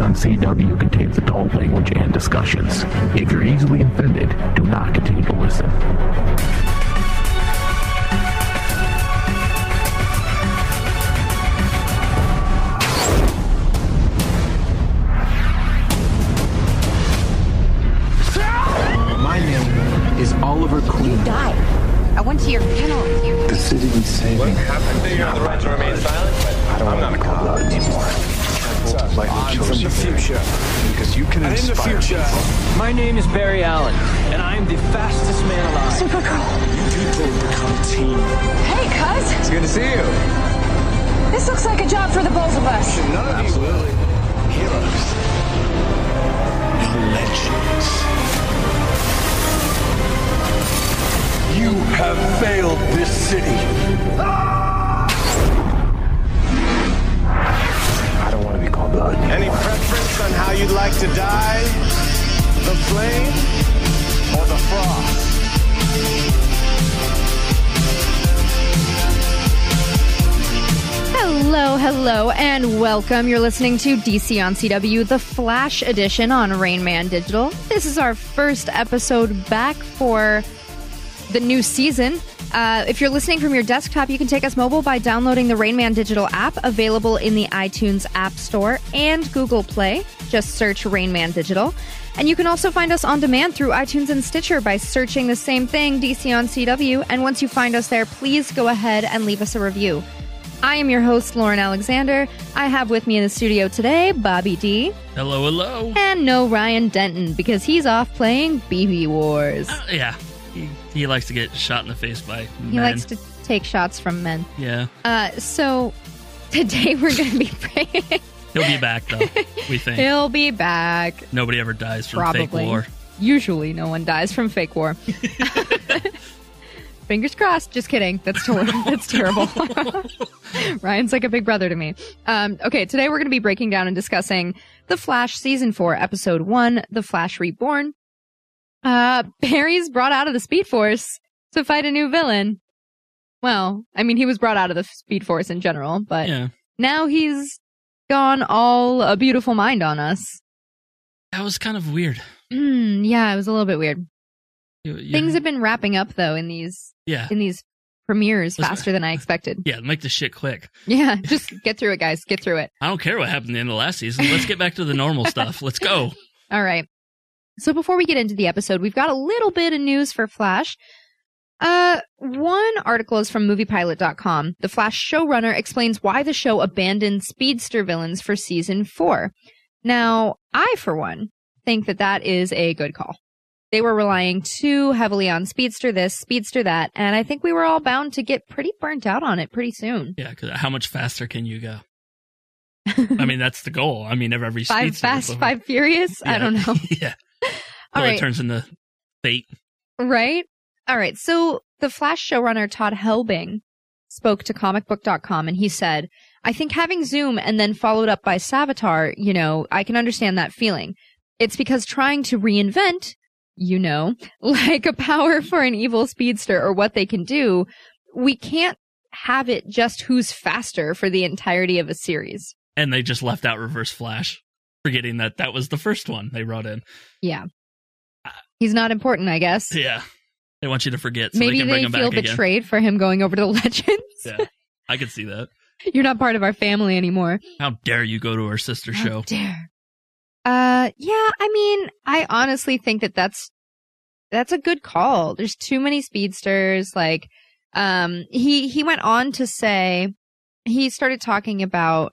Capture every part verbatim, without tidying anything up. community on C W contains adult language and discussions. If you're easily offended, do not continue to listen. Oliver Queen. You died. I went to your funeral. The city we saved. What happened to you? The right to remain silent. But I don't I'm not a cop out anymore. So, I'm from the future. Because you can inspire. I'm in the future. People. My name is Barry Allen, and I am the fastest man alive. Supergirl. You people become a team. Hey, cuz. It's good to see you. This looks like a job for the both of us. None of Absolutely. You. Heroes. And legends. You have failed this city. I don't want to be called blood. Any preference on how you'd like to die? The flame or the frost? Hello, hello, and welcome. You're listening to D C on C W, the Flash edition on Rainman Digital. This is our first episode back for the new season. Uh, if you're listening from your desktop, you can take us mobile by downloading the Rainman Digital app, available in the iTunes App Store and Google Play. Just search Rainman Digital. And you can also find us on demand through iTunes and Stitcher by searching the same thing, D C on C W. And once you find us there, please go ahead and leave us a review. I am your host, Lauren Alexander. I have with me in the studio today, Bobby D. Hello, hello. And no Ryan Denton, because he's off playing B B Wars. Uh, yeah. He, he likes to get shot in the face by men. He likes to take shots from men. Yeah. Uh, so today we're going to be praying. He'll be back, though, we think. He'll be back. Nobody ever dies from Probably. fake war. Usually no one dies from fake war. Fingers crossed. Just kidding. That's, ter- that's terrible. Ryan's like a big brother to me. Um, okay, today we're going to be breaking down and discussing The Flash Season four, Episode one, The Flash Reborn. Uh, Barry's brought out of the Speed Force to fight a new villain. Well, I mean, he was brought out of the Speed Force in general, but yeah. Now he's gone all a beautiful mind on us. That was kind of weird. Mm, yeah, it was a little bit weird. You, you, Things have been wrapping up, though, in these yeah. in these premieres Listen, faster than I expected. Yeah, make the shit quick. Yeah, just get through it, guys. Get through it. I don't care what happened at the end of last season. Let's get back to the normal stuff. Let's go. All right. So before we get into the episode, we've got a little bit of news for Flash. Uh, one article is from movie pilot dot com. The Flash showrunner explains why the show abandoned speedster villains for season four. Now, I, for one, think that that is a good call. They were relying too heavily on speedster this, speedster that, and I think we were all bound to get pretty burnt out on it pretty soon. Yeah, because how much faster can you go? I mean, that's the goal. I mean, every speedster. Five fast, five furious? Yeah. I don't know. Yeah. All right. It turns into fate. Right? All right. So the Flash showrunner Todd Helbing spoke to comic book dot com and he said, I think having Zoom and then followed up by Savitar, you know, I can understand that feeling. It's because trying to reinvent, you know, like a power for an evil speedster or what they can do, we can't have it just who's faster for the entirety of a series. And they just left out Reverse Flash, forgetting that that was the first one they brought in. Yeah. He's not important, I guess. Yeah. They want you to forget. So Maybe they, can bring they him feel back betrayed again. For him going over to the Legends. Yeah, I could see that. You're not part of our family anymore. How dare you go to our sister How show? How dare. Uh, yeah, I mean, I honestly think that that's, that's a good call. There's too many speedsters. Like, um, he, he went on to say, he started talking about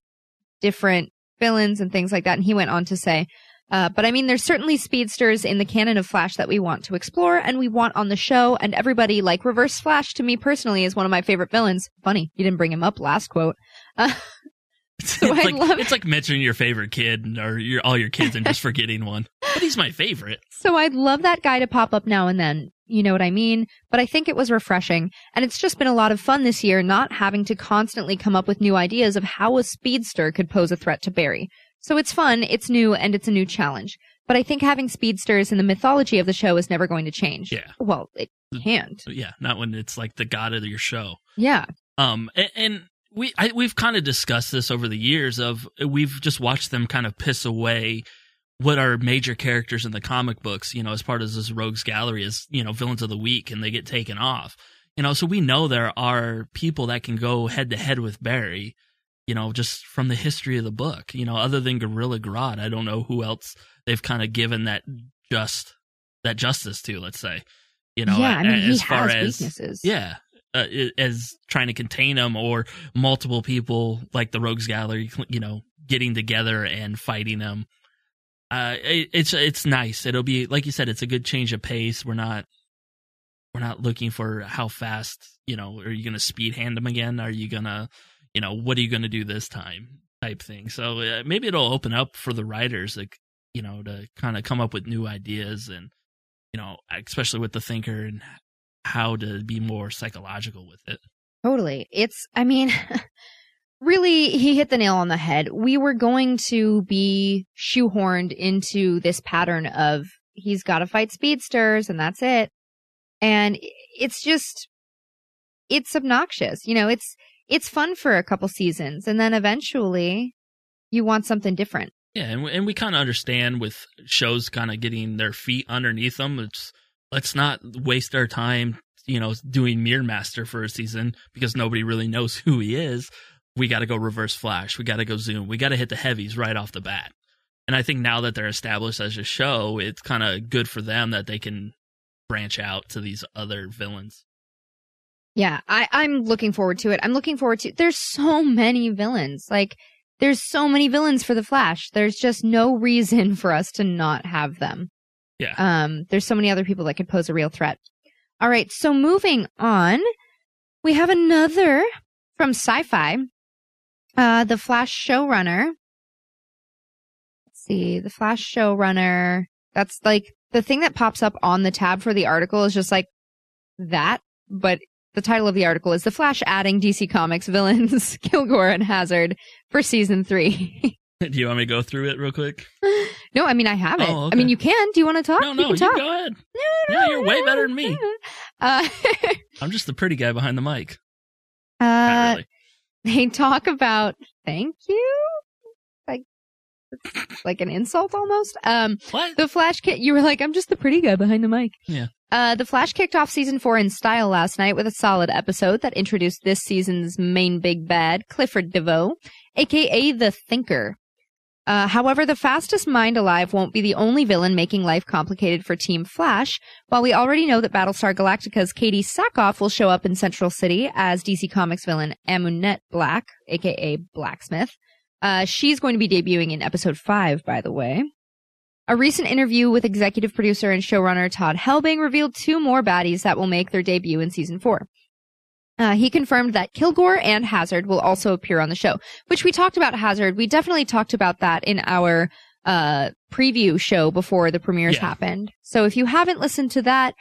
different villains and things like that. And he went on to say, Uh, but I mean, there's certainly speedsters in the canon of Flash that we want to explore and we want on the show, and everybody, like Reverse Flash, to me personally, is one of my favorite villains. Funny, you didn't bring him up last quote. Uh, so it's, I like, love it's like mentioning your favorite kid or your, all your kids and just forgetting one. But he's my favorite. So I'd love that guy to pop up now and then. You know what I mean? But I think it was refreshing. And it's just been a lot of fun this year not having to constantly come up with new ideas of how a speedster could pose a threat to Barry. So it's fun, it's new, and it's a new challenge. But I think having speedsters in the mythology of the show is never going to change. Yeah. Well, it can't. Yeah, not when it's like the god of your show. Yeah. Um, and, and we I, we've kind of discussed this over the years of we've just watched them kind of piss away what are major characters in the comic books, you know, as part of this Rogues Gallery is, you know, villains of the week, and they get taken off. You know, so we know there are people that can go head to head with Barry, you know, just from the history of the book. You know, other than Gorilla Grodd, I don't know who else they've kind of given that just that justice to, let's say. You know, yeah, I mean, as he far has weaknesses. As yeah, uh, as trying to contain him or multiple people like the Rogues Gallery, you know, getting together and fighting him. Uh, it, it's it's nice. It'll be, like you said, it's a good change of pace. We're not we're not looking for how fast, you know, are you going to speed hand them again? Are you going to, you know, what are you going to do this time type thing? So uh, maybe it'll open up for the writers, like, you know, to kind of come up with new ideas and, you know, especially with the Thinker and how to be more psychological with it. Totally. It's, I mean... Really, he hit the nail on the head. We were going to be shoehorned into this pattern of he's got to fight speedsters and that's it. And it's just, it's obnoxious. You know, it's it's fun for a couple seasons. And then eventually you want something different. Yeah, and we, and we kind of understand with shows kind of getting their feet underneath them. It's, let's not waste our time, you know, doing Mirror Master for a season because nobody really knows who he is. We got to go Reverse Flash. We got to go Zoom. We got to hit the heavies right off the bat. And I think now that they're established as a show, it's kind of good for them that they can branch out to these other villains. Yeah, I, I'm looking forward to it. I'm looking forward to There's so many villains. Like, there's so many villains for the Flash. There's just no reason for us to not have them. Yeah. Um. There's so many other people that could pose a real threat. All right, so moving on, we have another from Sci-Fi. Uh, the Flash showrunner, let's see, the Flash showrunner, that's like the thing that pops up on the tab for the article is just like that, but the title of the article is The Flash Adding D C Comics Villains, Kilgore and Hazard for Season three. Do you want me to go through it real quick? No, I mean, I have it. Oh, okay. I mean, you can. Do you want to talk? No, no, you, you talk. Go ahead. No, no, no, no you're no, way better than me. No. Uh, I'm just the pretty guy behind the mic. Uh, Not really. They talk about thank you, like it's like an insult almost. Um, what? The Flash kick. You were like, I'm just the pretty guy behind the mic. Yeah. Uh, the Flash kicked off season four in style last night with a solid episode that introduced this season's main big bad, Clifford DeVoe, aka the Thinker. Uh, however, the fastest mind alive won't be the only villain making life complicated for Team Flash. While we already know that Battlestar Galactica's Katie Sackhoff will show up in Central City as D C Comics villain Amunet Black, aka Blacksmith, uh, she's going to be debuting in episode five, by the way. A recent interview with executive producer and showrunner Todd Helbing revealed two more baddies that will make their debut in season four. Uh, he confirmed that Kilgore and Hazard will also appear on the show, which we talked about Hazard. We definitely talked about that in our uh, preview show before the premieres yeah. happened. So if you haven't listened to that,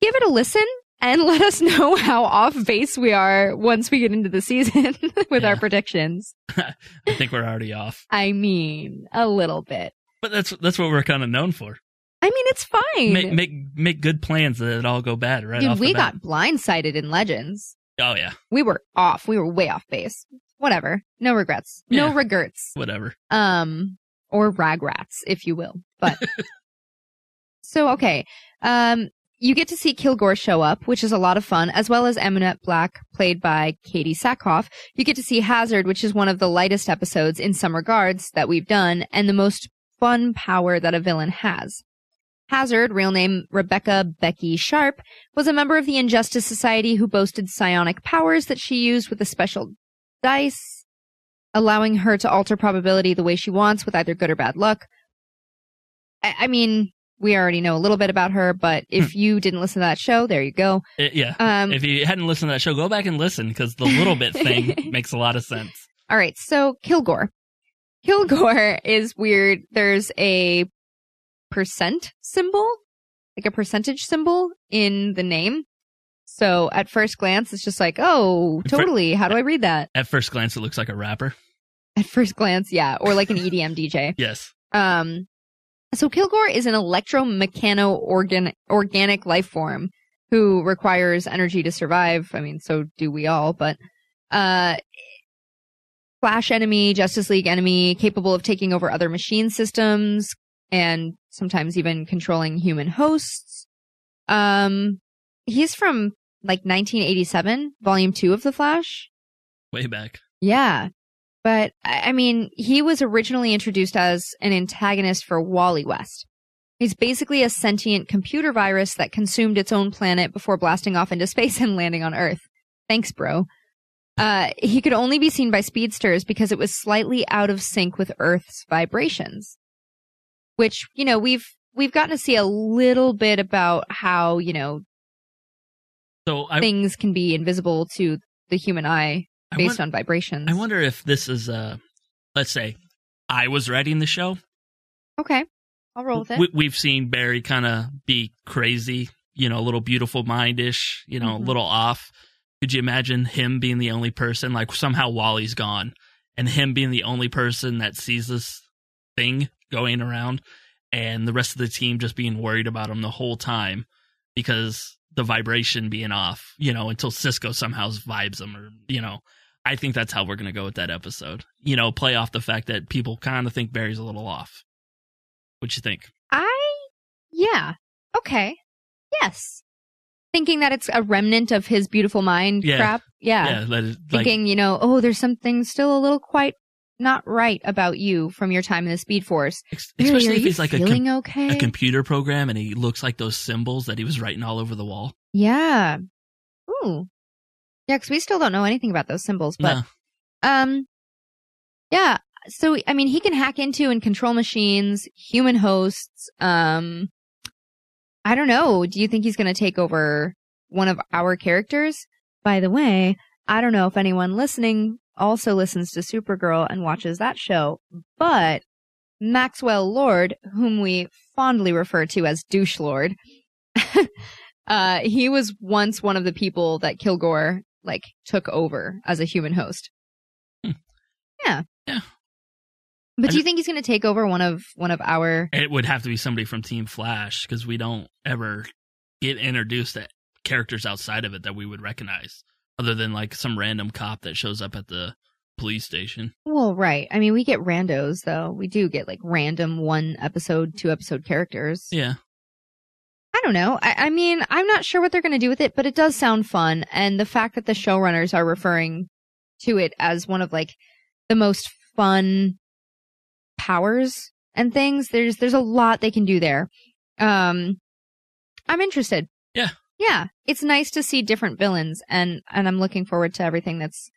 give it a listen and let us know how off base we are once we get into the season with yeah. our predictions. I think we're already off. I mean, a little bit. But that's that's what we're kind of known for. I mean, it's fine. Make make, make good plans that all go bad right Dude, off the we bat. Got blindsided in Legends. Oh, yeah. We were off. We were way off base. Whatever. No regrets. No yeah, regrets. Whatever. Um, or ragrats, if you will. But so, okay. Um, you get to see Kilgore show up, which is a lot of fun, as well as Amunet Black, played by Katie Sackhoff. You get to see Hazard, which is one of the lightest episodes in some regards that we've done, and the most fun power that a villain has. Hazard, real name Rebecca Becky Sharp, was a member of the Injustice Society who boasted psionic powers that she used with a special dice, allowing her to alter probability the way she wants with either good or bad luck. I, I mean, we already know a little bit about her, but if you didn't listen to that show, there you go. It, yeah. Um, if you hadn't listened to that show, go back and listen because the little bit thing makes a lot of sense. All right. So Kilgore. Kilgore is weird. There's a percent symbol, like a percentage symbol in the name. So at first glance, it's just like, oh, totally. How do I read that? At first glance, it looks like a rapper. At first glance, yeah. Or like an E D M D J. Yes. Um. So Kilgore is an electromechano-organ- organic life form who requires energy to survive. I mean, so do we all, but uh, Flash enemy, Justice League enemy, capable of taking over other machine systems and sometimes even controlling human hosts. Um, he's from like nineteen eighty-seven, volume two of The Flash. Way back. Yeah. But I mean, he was originally introduced as an antagonist for Wally West. He's basically a sentient computer virus that consumed its own planet before blasting off into space and landing on Earth. Thanks, bro. Uh, he could only be seen by speedsters because it was slightly out of sync with Earth's vibrations. Which, you know, we've we've gotten to see a little bit about how, you know, so I, things can be invisible to the human eye based I won- on vibrations. I wonder if this is, uh, let's say, I was writing the show. Okay. I'll roll with it. We, we've seen Barry kind of be crazy, you know, a little beautiful mind-ish, you know, mm-hmm. a little off. Could you imagine him being the only person, like somehow Wally's gone, and him being the only person that sees this thing going around, and the rest of the team just being worried about him the whole time because the vibration being off, you know, until Cisco somehow vibes him, or, you know, I think that's how we're going to go with that episode. You know, play off the fact that people kind of think Barry's a little off. What you think? I, yeah. Okay. Yes. Thinking that it's a remnant of his beautiful mind yeah. crap. Yeah. yeah let it, like, Thinking, you know, oh, there's something still a little quite not right about you from your time in the Speed Force. Ex- really, especially if he's like a, com- okay? a computer program and he looks like those symbols that he was writing all over the wall. Yeah. Ooh. Yeah, because we still don't know anything about those symbols. But, no. um, yeah. So, I mean, he can hack into and control machines, human hosts. Um, I don't know. Do you think he's going to take over one of our characters? By the way, I don't know if anyone listening also listens to Supergirl and watches that show, but Maxwell Lord, whom we fondly refer to as Douche Lord, uh, he was once one of the people that Kilgore, like, took over as a human host. Hmm. Yeah. Yeah. But do you think he's going to take over one of one of our... It would have to be somebody from Team Flash, because we don't ever get introduced to characters outside of it that we would recognize, other than like some random cop that shows up at the police station. Well, right. I mean, we get randos, though. We do get like random one episode, two episode characters. Yeah. I don't know. I, I mean, I'm not sure what they're going to do with it, but it does sound fun. And the fact that the showrunners are referring to it as one of like the most fun powers and things. There's there's a lot they can do there. Um, I'm interested. Yeah. Yeah. It's nice to see different villains, and, and I'm looking forward to everything that's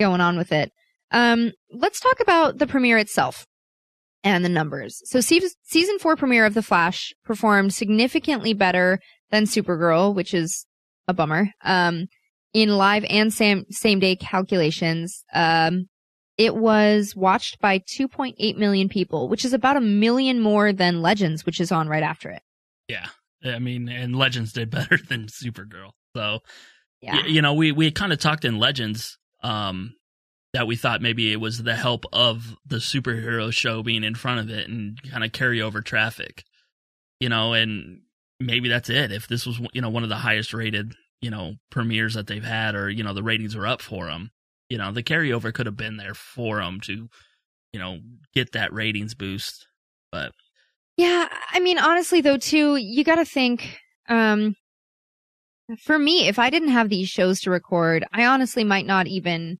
going on with it. Um, let's talk about the premiere itself and the numbers. So se- season four premiere of The Flash performed significantly better than Supergirl, which is a bummer, um, in live and same, same-day calculations. Um, It was watched by two point eight million people, which is about a million more than Legends, which is on right after it. Yeah. I mean, and Legends did better than Supergirl. So, yeah. y- you know, we, we kind of talked in Legends um, that we thought maybe it was the help of the superhero show being in front of it and kind of carryover traffic, you know, and maybe that's it. If this was, you know, one of the highest rated, you know, premieres that they've had, or, you know, the ratings were up for them. You know, the carryover could have been there for them to, you know, get that ratings boost. But yeah, I mean, honestly, though, too, you got to think, um, for me, if I didn't have these shows to record, I honestly might not even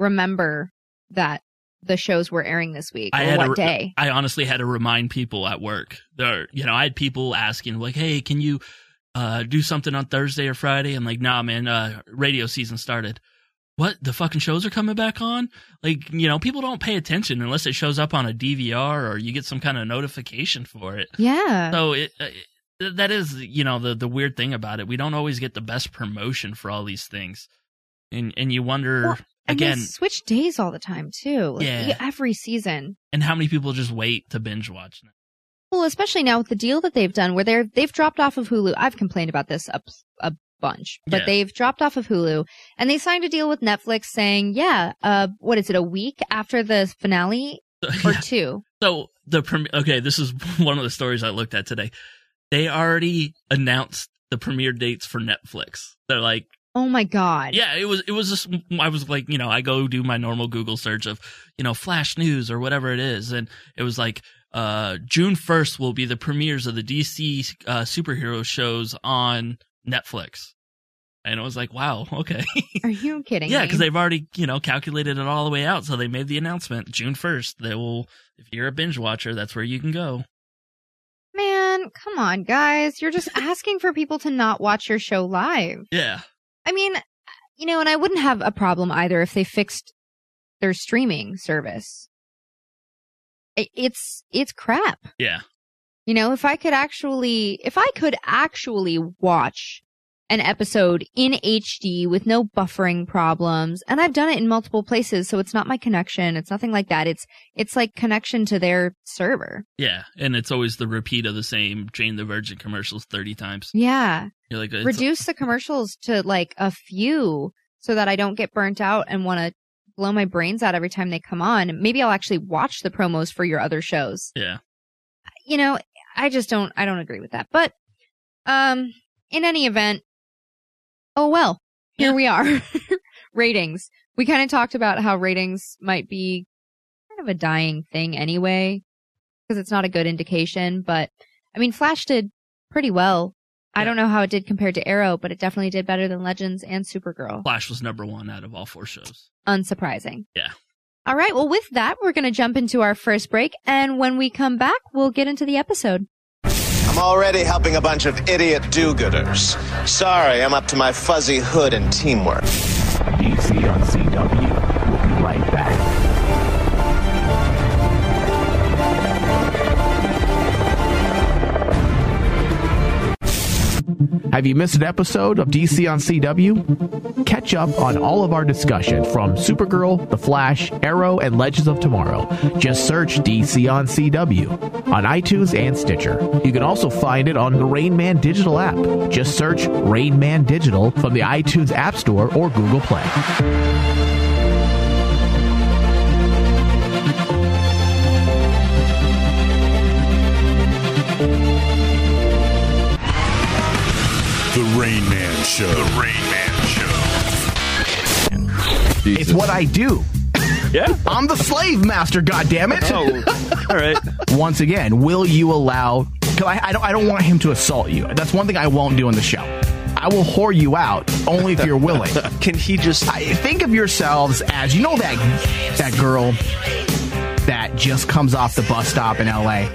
remember that the shows were airing this week or what day. I honestly had to remind people at work. There, you know, I had people asking like, hey, can you uh, do something on Thursday or Friday? I'm like, nah, man, uh, radio season started. What, the fucking shows are coming back on? Like, you know, people don't pay attention unless it shows up on a D V R or you get some kind of notification for it. Yeah. So it, it, that is, you know, the, the weird thing about it. We don't always get the best promotion for all these things. And and you wonder, well, and again. They switch days all the time, too. Like, yeah. Every season. And how many people just wait to binge watch now? Well, especially now with the deal that they've done where they're, they've dropped off of Hulu. I've complained about this a, a bunch, but yeah. They've dropped off of Hulu and they signed a deal with Netflix saying, yeah, uh, what is it, a week after the finale or yeah. two? So the prem- okay, this is one of the stories I looked at today. They already announced the premiere dates for Netflix. They're like, Oh my God. Yeah, it was, it was just, I was like, you know, I go do my normal Google search of, you know, Flash News or whatever it is. And it was like, uh, June first will be the premieres of the D C uh, superhero shows on Netflix. And I was like, wow, okay. Are you kidding? Yeah, because they've already, you know, calculated it all the way out. So they made the announcement June first. They will, if you're a binge watcher, that's where you can go. Man, come on, guys. You're just asking for people to not watch your show live. Yeah. I mean, you know, and I wouldn't have a problem either if they fixed their streaming service. It's it's crap. Yeah. You know, if I could actually if I could actually watch an episode in H D with no buffering problems, and I've done it in multiple places, so it's not my connection, it's nothing like that. It's it's like connection to their server. Yeah, and it's always the repeat of the same Jane the Virgin commercials thirty times. Yeah. You're like, reduce the commercials to like a few so that I don't get burnt out and want to blow my brains out every time they come on. Maybe I'll actually watch the promos for your other shows. Yeah. You know, I just don't I don't agree with that. But um in any event, oh well. Here yeah. we are. Ratings. We kind of talked about how ratings might be kind of a dying thing anyway because it's not a good indication, but I mean Flash did pretty well. Yeah. I don't know how it did compared to Arrow, but it definitely did better than Legends and Supergirl. Flash was number one out of all four shows. Unsurprising. Yeah. All right. Well, with that, we're going to jump into our first break. And when we come back, we'll get into the episode. I'm already helping a bunch of idiot do-gooders. Sorry, I'm up to my fuzzy hood and teamwork. D C on C W. We'll be right back. Have you missed an episode of D C on C W? Catch up on all of our discussion from Supergirl, The Flash, Arrow, and Legends of Tomorrow. Just search D C on C W on iTunes and Stitcher. You can also find it on the Rainman Digital app. Just search Rainman Digital from the iTunes App Store or Google Play. The Rainman Show. The Rainman Show. Jesus. It's what I do. Yeah. I'm the slave master, goddammit. Oh, all right. Once again, will you allow... Because I, I, don't, I don't want him to assault you. That's one thing I won't do on the show. I will whore you out, only if you're willing. Can he just... I, think of yourselves as, you know that that girl that just comes off the bus stop in L A?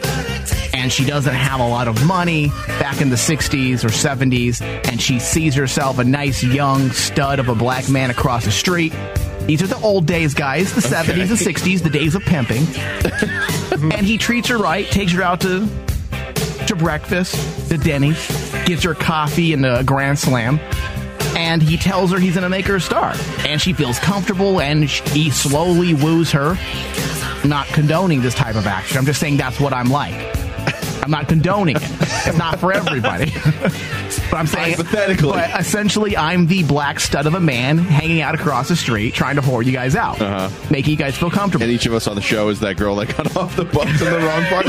And she doesn't have a lot of money back in the sixties or seventies, and she sees herself a nice young stud of a black man across the street. These are the old days, guys, the okay. seventies and sixties, the days of pimping. And he treats her right, takes her out to to breakfast, to Denny's, gives her coffee and a grand slam, and he tells her he's going to make her a star. And she feels comfortable, and he slowly woos her. Not condoning this type of action. I'm just saying that's what I'm like. I'm not condoning it. It's not for everybody. But I'm saying, hypothetically, but essentially, I'm the black stud of a man hanging out across the street, trying to whore you guys out, uh-huh. making you guys feel comfortable. And each of us on the show is that girl that got off the bus in the wrong part.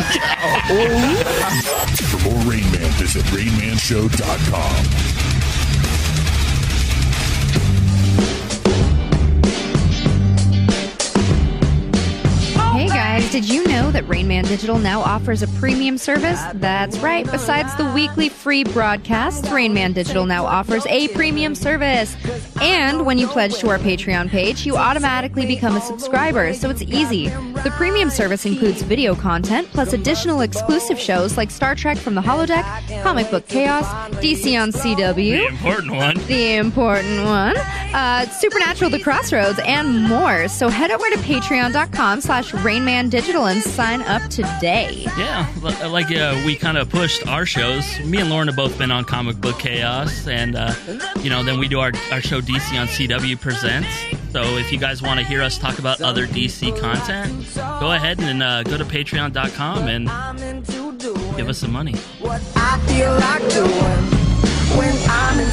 For more Rain Man, visit rainman show dot com. Hey guys, did you know that Rainman Digital now offers a premium service? That's right. Besides the weekly free broadcasts, Rainman Digital now offers a premium service. And when you pledge to our Patreon page, you automatically become a subscriber, so it's easy. The premium service includes video content, plus additional exclusive shows like Star Trek from the Holodeck, Comic Book Chaos, D C on C W, the important one, the important one, uh, Supernatural The Crossroads, and more. So head over to patreon dot com slash Rainman Digital and sign up today. Yeah, like uh, we kind of pushed our shows. Me and Lauren have both been on Comic Book Chaos, and uh, you know, then we do our, our show D C on C W Presents. So if you guys want to hear us talk about other D C content, go ahead and uh, go to patreon dot com and give us some money. What I feel like doing when I'm in.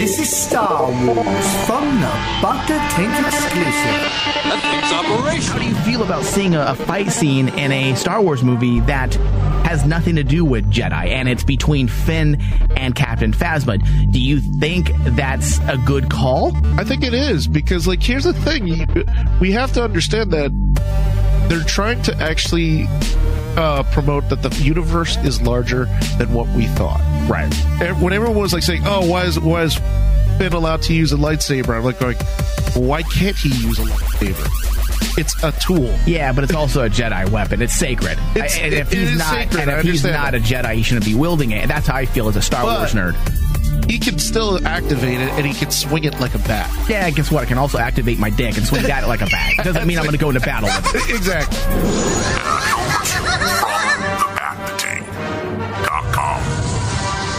This is Star Wars from the Bucket Tank exclusive. That thing's operation. How do you feel about seeing a, a fight scene in a Star Wars movie that has nothing to do with Jedi, and it's between Finn and Captain Phasma? Do you think that's a good call? I think it is, because, like, here's the thing. We have to understand that they're trying to actually uh, promote that the universe is larger than what we thought. Right. And when everyone was like saying, oh, why is, why is Finn allowed to use a lightsaber? I'm like going, why can't he use a lightsaber? It's a tool. Yeah, but it's also a Jedi weapon. It's sacred. It's, I, and if it, he's it not, sacred. And if he's not that. a Jedi, he shouldn't be wielding it. That's how I feel as a Star but, Wars nerd. He can still activate it, and he can swing it like a bat. Yeah, guess what? I can also activate my dick and swing that like a bat. It doesn't mean I'm going to go into battle with it. Exactly. From the bat the tank dot com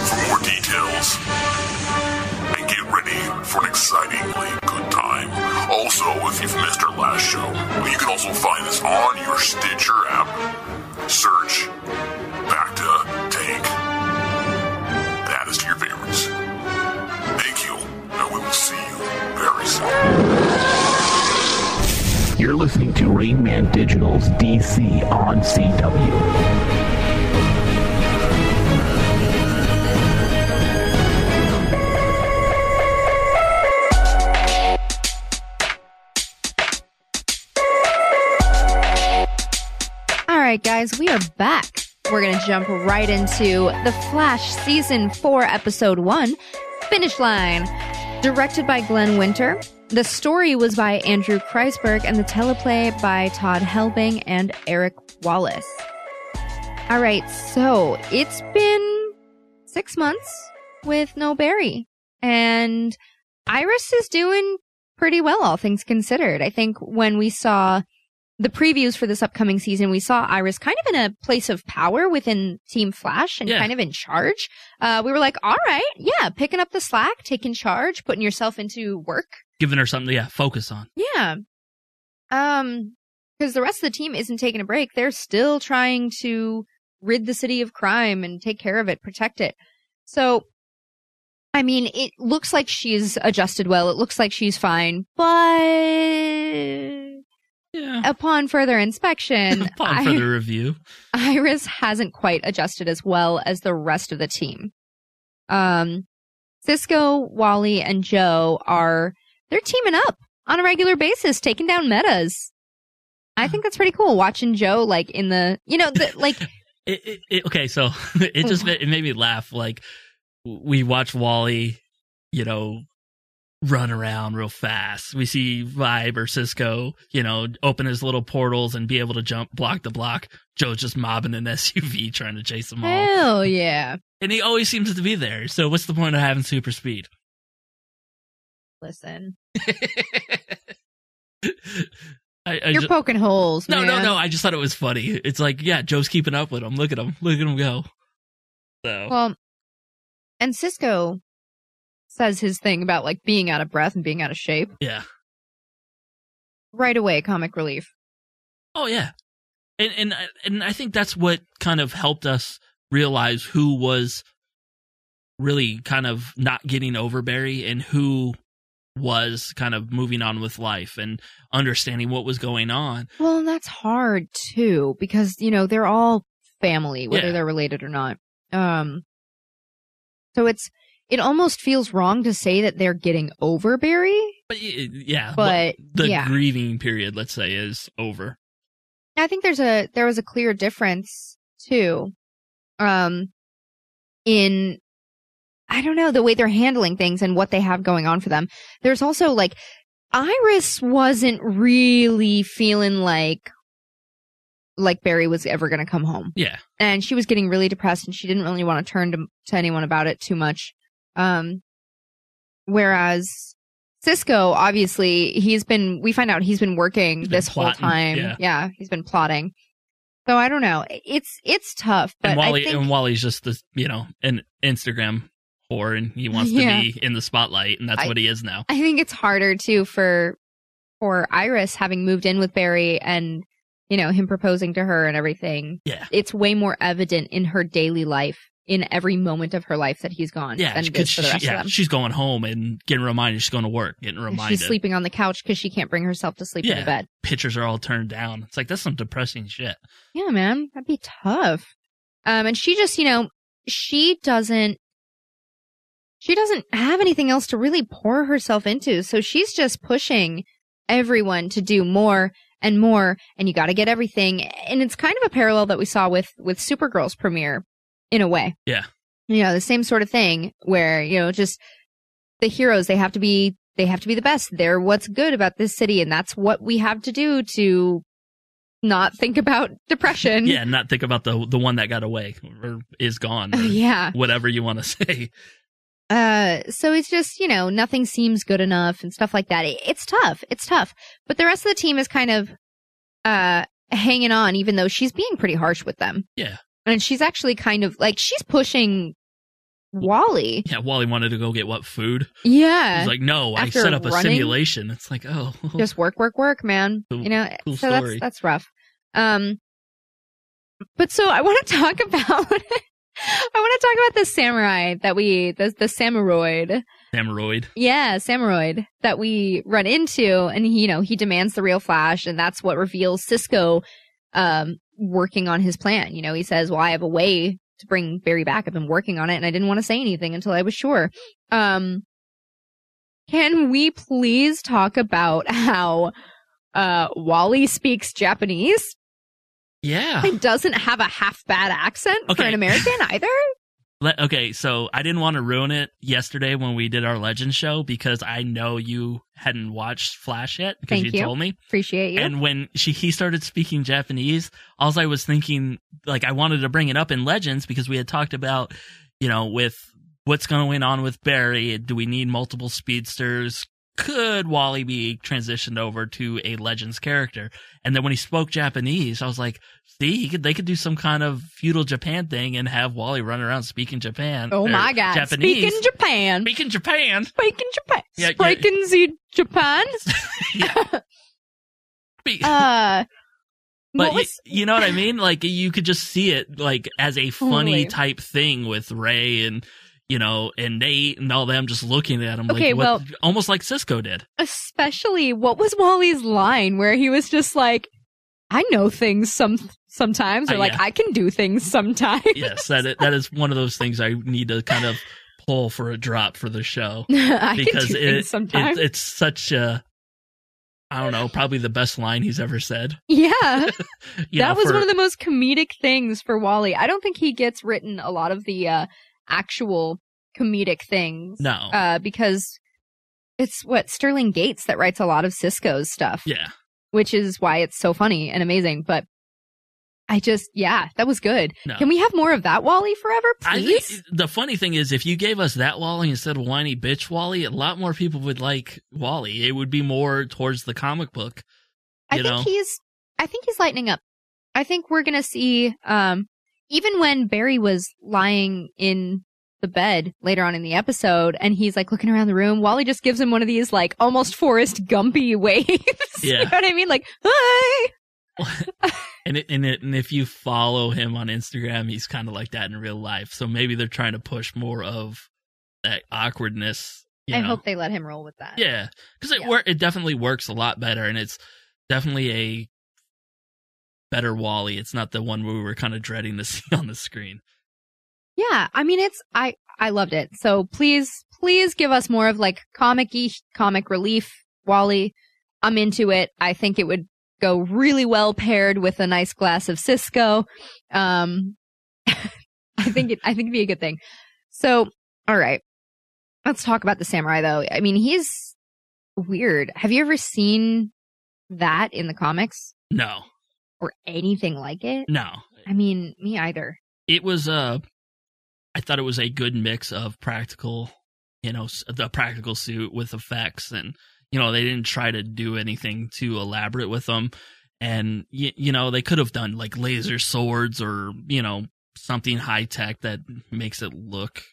for more details. And get ready for an excitingly good time. Also, if you've missed our last show, you can also find us on your Stitcher app. Search Back to Tank. To your favorites. Thank you, and we will see you very soon. You're listening to Rainman Digital's D C on C W. All right, guys, we are back. We're going to jump right into The Flash Season four, Episode one, Finish Line. Directed by Glenn Winter. The story was by Andrew Kreisberg and the teleplay by Todd Helbing and Eric Wallace. All right, so it's been six months with no Barry. And Iris is doing pretty well, all things considered. I think when we saw the previews for this upcoming season, we saw Iris kind of in a place of power within Team Flash and yeah. kind of in charge. Uh, we were like, all right, yeah, picking up the slack, taking charge, putting yourself into work. Giving her something to yeah, focus on. Yeah. Um, because the rest of the team isn't taking a break. They're still trying to rid the city of crime and take care of it, protect it. So, I mean, it looks like she's adjusted well. It looks like she's fine, but... Yeah. Upon further inspection, Upon I, further review, Iris hasn't quite adjusted as well as the rest of the team. Um, Cisco, Wally, and Joe are, they're teaming up on a regular basis, taking down metas. I think that's pretty cool, watching Joe, like, in the, you know, the, like. it, it, it, okay, so it just made, it made me laugh. Like, we watch Wally, you know, run around real fast. We see Vibe or Cisco, you know, open his little portals and be able to jump block the block. Joe's just mobbing an S U V trying to chase them all. Hell yeah. And he always seems to be there. So what's the point of having super speed? Listen. I, I You're just, poking holes, No, man. no, no. I just thought it was funny. It's like, yeah, Joe's keeping up with him. Look at him. Look at him go. So. Well, and Cisco says his thing about, like, being out of breath and being out of shape. Yeah. Right away, comic relief. Oh, yeah. And and and I think that's what kind of helped us realize who was really kind of not getting over Barry and who was kind of moving on with life and understanding what was going on. Well, and that's hard, too, because, you know, they're all family, whether yeah. they're related or not. Um. So it's... It almost feels wrong to say that they're getting over Barry. But yeah, but the yeah. grieving period, let's say, is over. I think there's a there was a clear difference too, um, in I don't know the way they're handling things and what they have going on for them. There's also like Iris wasn't really feeling like like Barry was ever going to come home. Yeah, and she was getting really depressed, and she didn't really want to turn to to anyone about it too much. Um, whereas Cisco, obviously, he's been, we find out he's been working he's been this plotting, whole time. Yeah. yeah, he's been plotting. So I don't know. It's, it's tough. But and Wally, I think, and Wally's just this, you know, an Instagram whore, and he wants yeah. to be in the spotlight, and that's I, what he is now. I think it's harder too for, for Iris having moved in with Barry and, you know, him proposing to her and everything. Yeah. It's way more evident in her daily life. in every moment of her life that he's gone. Yeah, than it is for the rest she, yeah, of them. She's going home and getting reminded she's going to work, getting reminded. She's sleeping on the couch because she can't bring herself to sleep yeah, in the bed. Pictures are all turned down. It's like, that's some depressing shit. Yeah, man. That'd be tough. Um, and she just, you know, she doesn't, she doesn't have anything else to really pour herself into. So she's just pushing everyone to do more and more, and you got to get everything. And it's kind of a parallel that we saw with, with Supergirl's premiere in a way. Yeah. You know, the same sort of thing where, you know, just the heroes, they have to be, they have to be the best. They're what's good about this city. And that's what we have to do to not think about depression. Yeah. Not think about the, the one that got away or is gone. Or yeah. Whatever you want to say. Uh, so it's just, you know, nothing seems good enough and stuff like that. It, it's tough. It's tough. But the rest of the team is kind of uh, hanging on, even though she's being pretty harsh with them. Yeah. And she's actually kind of like, she's pushing Wally. Yeah. Wally wanted to go get what, food? Yeah. He's like, no, After I set up running, a simulation. It's like, oh. Just work, work, work, man. Cool, you know, cool so story. that's, that's rough. Um, but so I want to talk about I want to talk about the samurai that we, the, the Samuroid. Samuroid. Yeah, Samuroid that we run into. And, he, you know, he demands the real Flash. And that's what reveals Cisco um, working on his plan. You know, he says, well, I have a way to bring Barry back. I've been working on it. And I didn't want to say anything until I was sure. Um, can we please talk about how uh, Wally speaks Japanese? Yeah. He doesn't have a half-bad accent okay. for an American either. Let, okay, so I didn't want to ruin it yesterday when we did our Legends show because I know you hadn't watched Flash yet because Thank you, you told me. Appreciate you. And when she he started speaking Japanese, all I was thinking, like, I wanted to bring it up in Legends because we had talked about, you know, with what's going on with Barry, do we need multiple speedsters? Could Wally be transitioned over to a Legends character? And then when he spoke Japanese, I was like, see, he could, they could do some kind of feudal Japan thing and have Wally run around speaking Japan. Oh, my God. Japanese. Speaking Japan. Speaking Japan. Speaking Japan. Yeah, speaking yeah. Z Japan. uh, but was... you, you know what I mean? Like, you could just see it like as a funny Holy. type thing with Ray and... you know, and Nate and all them just looking at him okay, like, what, well, almost like Cisco did. Especially, what was Wally's line where he was just like, I know things some sometimes, or uh, like, yeah. I can do things sometimes. Yes, that that is one of those things I need to kind of pull for a drop for the show. I because can do it, things sometimes. It, it's such a, I don't know, probably the best line he's ever said. Yeah. that know, was for, one of the most comedic things for Wally. I don't think he gets written a lot of the... Uh, actual comedic things. No. Uh, because it's what Sterling Gates that writes a lot of Cisco's stuff. Yeah. Which is why it's so funny and amazing. But I just, yeah, that was good. No. Can we have more of that Wally forever, please? I, the funny thing is, if you gave us that Wally instead of whiny bitch Wally, a lot more people would like Wally. It would be more towards the comic book. You I think know? he's, I think he's lightening up. I think we're going to see, um, even when Barry was lying in the bed later on in the episode and he's like looking around the room, Wally just gives him one of these like almost Forrest Gumpy waves. Yeah. You know what I mean? Like, hi. and, it, and, it, and if you follow him on Instagram, he's kind of like that in real life. So maybe they're trying to push more of that awkwardness. You I know. hope they let him roll with that. Yeah. Because it, yeah. wor- it definitely works a lot better and it's definitely a better Wally. It's not the one we were kind of dreading to see on the screen. Yeah, I mean, it's I I loved it. So please, please give us more of like comic-y, comic relief Wally. I'm into it. I think it would go really well paired with a nice glass of Cisco. Um, I think it I think it'd be a good thing. So, all right, let's talk about the samurai though. I mean, he's weird. Have you ever seen that in the comics? No. Or anything like it? No. I mean, me either. It was, uh, I thought it was a good mix of practical, you know, the practical suit with effects. And, you know, they didn't try to do anything too elaborate with them. And, you, you know, they could have done like laser swords or, you know, something high tech that makes it look,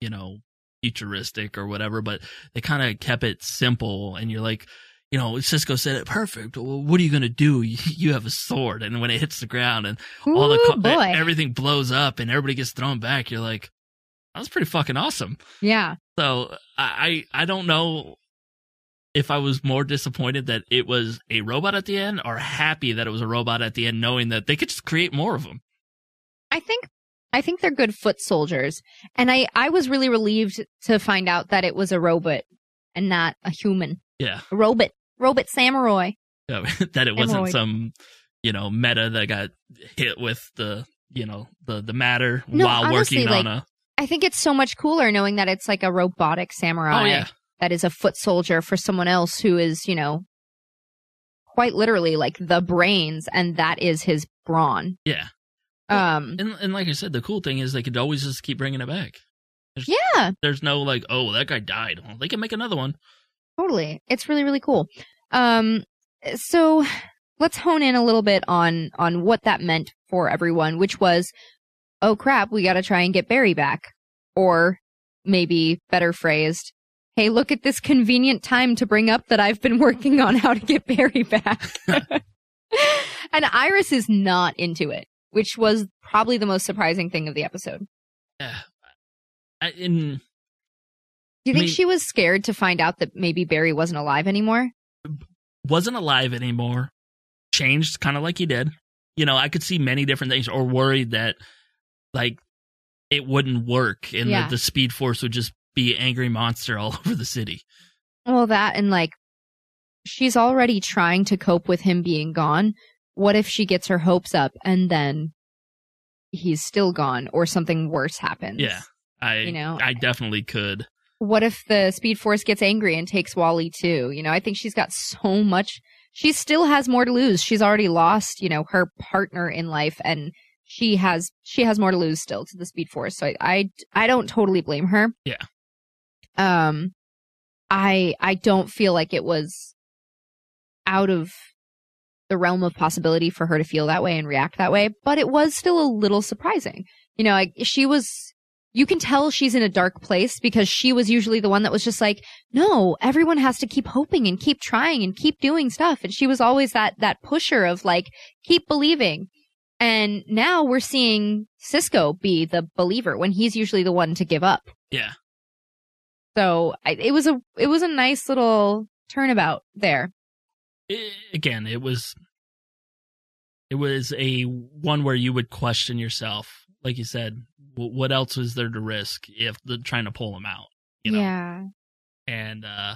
you know, futuristic or whatever. But they kind of kept it simple. And you're like, you know, Cisco said it perfect. Well, what are you going to do? You, you have a sword. And when it hits the ground and Ooh, all the co- everything blows up and everybody gets thrown back, you're like, that was pretty fucking awesome. Yeah. So I, I don't know if I was more disappointed that it was a robot at the end or happy that it was a robot at the end, knowing that they could just create more of them. I think I think they're good foot soldiers. And I, I was really relieved to find out that it was a robot and not a human. Yeah. A robot. Robot Samuroid. Yeah, that it wasn't Samuroid. some, you know, meta that got hit with the, you know, the, the matter no, while honestly, working like, on a... I think it's so much cooler knowing that it's like a robotic samurai oh, yeah. that is a foot soldier for someone else who is, you know, quite literally like the brains, and that is his brawn. Yeah. Um, and, and like I said, the cool thing is they could always just keep bringing it back. There's, yeah. There's no like, oh, that guy died. Well, they can make another one. Totally. It's really, really cool. Um, so let's hone in a little bit on, on what that meant for everyone, which was, oh, crap, we got to try and get Barry back. Or maybe better phrased, hey, look at this convenient time to bring up that I've been working on how to get Barry back. And Iris is not into it, which was probably the most surprising thing of the episode. Yeah. I, in, Do you think I mean, she was scared to find out that maybe Barry wasn't alive anymore? Wasn't alive anymore. Changed, kind of like he did. You know, I could see many different things, or worried that, like, it wouldn't work and yeah. that the Speed Force would just be angry monster all over the city. Well, that and, like, she's already trying to cope with him being gone. What if she gets her hopes up and then he's still gone or something worse happens? Yeah, I you know? I definitely could. What if the Speed Force gets angry and takes Wally too? You know, I think she's got so much. She still has more to lose. She's already lost, you know, her partner in life, and she has she has more to lose still to the Speed Force. So I I, I don't totally blame her. Yeah. Um, I I don't feel like it was out of the realm of possibility for her to feel that way and react that way, but it was still a little surprising. You know, like, she was, you can tell she's in a dark place because she was usually the one that was just like, no, everyone has to keep hoping and keep trying and keep doing stuff. And she was always that, that pusher of like, keep believing. And now we're seeing Cisco be the believer when he's usually the one to give up. Yeah. So I, it was a, it was a nice little turnabout there. It, again, it was it was a one where you would question yourself, like you said, w- what else was there to risk if the, trying to pull him out, you know? Yeah. And uh,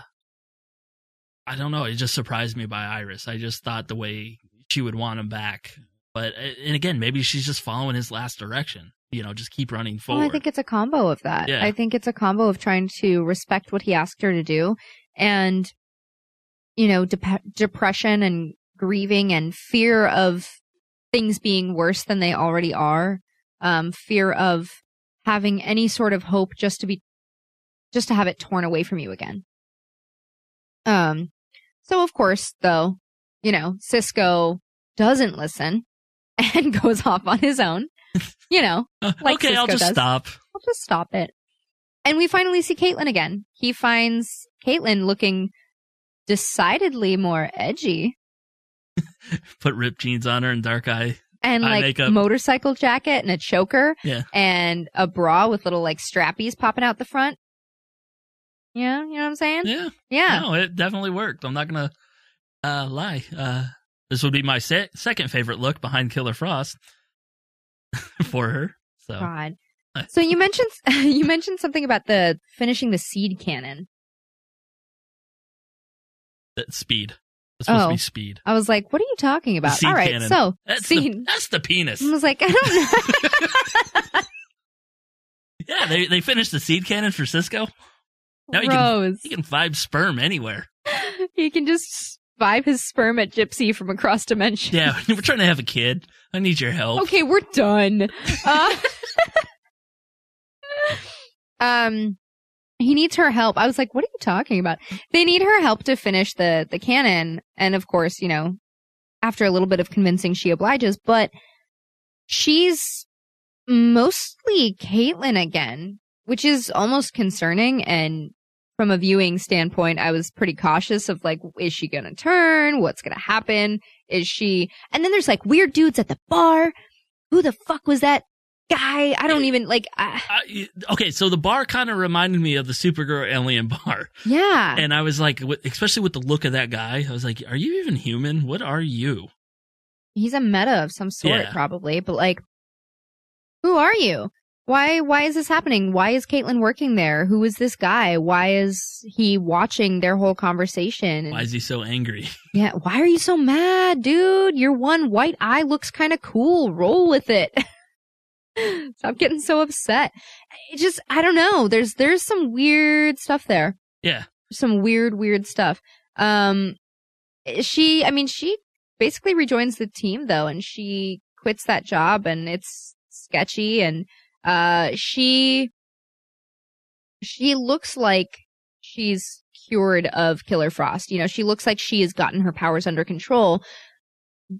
I don't know, it just surprised me by Iris. I just thought the way she would want him back, but and again, maybe she's just following his last direction, you know, just keep running forward. Well, I think it's a combo of that. Yeah. I think it's a combo of trying to respect what he asked her to do and, you know, de- depression and grieving and fear of things being worse than they already are, um, fear of having any sort of hope just to be, just to have it torn away from you again. Um, so of course, though, you know, Cisco doesn't listen and goes off on his own, you know, like okay, Cisco I'll just does. stop. I'll just stop it. And we finally see Caitlin again. He finds Caitlin looking decidedly more edgy. Put ripped jeans on her and dark eye and eye like makeup. Motorcycle jacket and a choker, yeah, and a bra with little like strappies popping out the front. Yeah, you know what I'm saying? Yeah, yeah. No, it definitely worked. I'm not gonna uh, lie. Uh, this would be my se- second favorite look behind Killer Frost for her. So, God. so you mentioned you mentioned something about the finishing the seed cannon. That speed. That's supposed oh. to be speed. I was like, what are you talking about? All right, cannon. so. That's the, that's the penis. I was like, I don't know. Yeah, they, they finished the seed cannon for Cisco. Now he can, he can vibe sperm anywhere. He can just vibe his sperm at Gypsy from across dimension. Yeah, we're trying to have a kid. I need your help. Okay, we're done. Uh, um... He needs her help. I was like, what are you talking about? They need her help to finish the, the cannon. And of course, you know, after a little bit of convincing, she obliges. But she's mostly Caitlin again, which is almost concerning and from a viewing standpoint, I was pretty cautious of like, is she going to turn? What's going to happen? Is she? And then there's like weird dudes at the bar. Who the fuck was that guy? I don't even like. I... I, okay. So the bar kind of reminded me of the Supergirl alien bar. Yeah. And I was like, especially with the look of that guy, I was like, are you even human? What are you? He's a meta of some sort, yeah. probably. But like, who are you? Why why is this happening? Why is Caitlin working there? Who is this guy? Why is he watching their whole conversation? And why is he so angry? Yeah, why are you so mad, dude? Your one white eye looks kind of cool. Roll with it. Stop getting so upset. It just, I don't know. There's there's some weird stuff there. Yeah. Some weird, weird stuff. Um, she, I mean, she basically rejoins the team, though, and she quits that job, and it's sketchy, and Uh, she, she looks like she's cured of Killer Frost. You know, she looks like she has gotten her powers under control.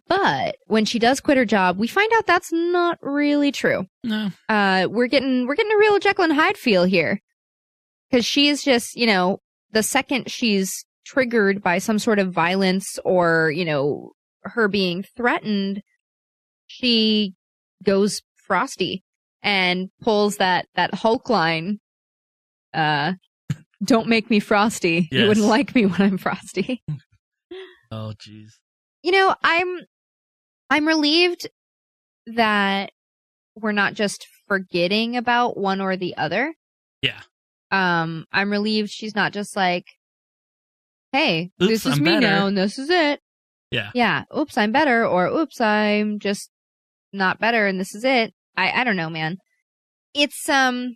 But when she does quit her job, we find out that's not really true. No. Uh, we're getting, we're getting a real Jekyll and Hyde feel here. Cause she is just, you know, the second she's triggered by some sort of violence or, you know, her being threatened, she goes frosty. And pulls that, that Hulk line, uh, don't make me frosty. Yes. You wouldn't like me when I'm frosty. Oh, jeez. You know, I'm, I'm relieved that we're not just forgetting about one or the other. Yeah. Um, I'm relieved she's not just like, hey, oops, this is I'm me better. now and this is it. Yeah. Yeah. Oops, I'm better. Or oops, I'm just not better and this is it. I, I don't know, man. It's um,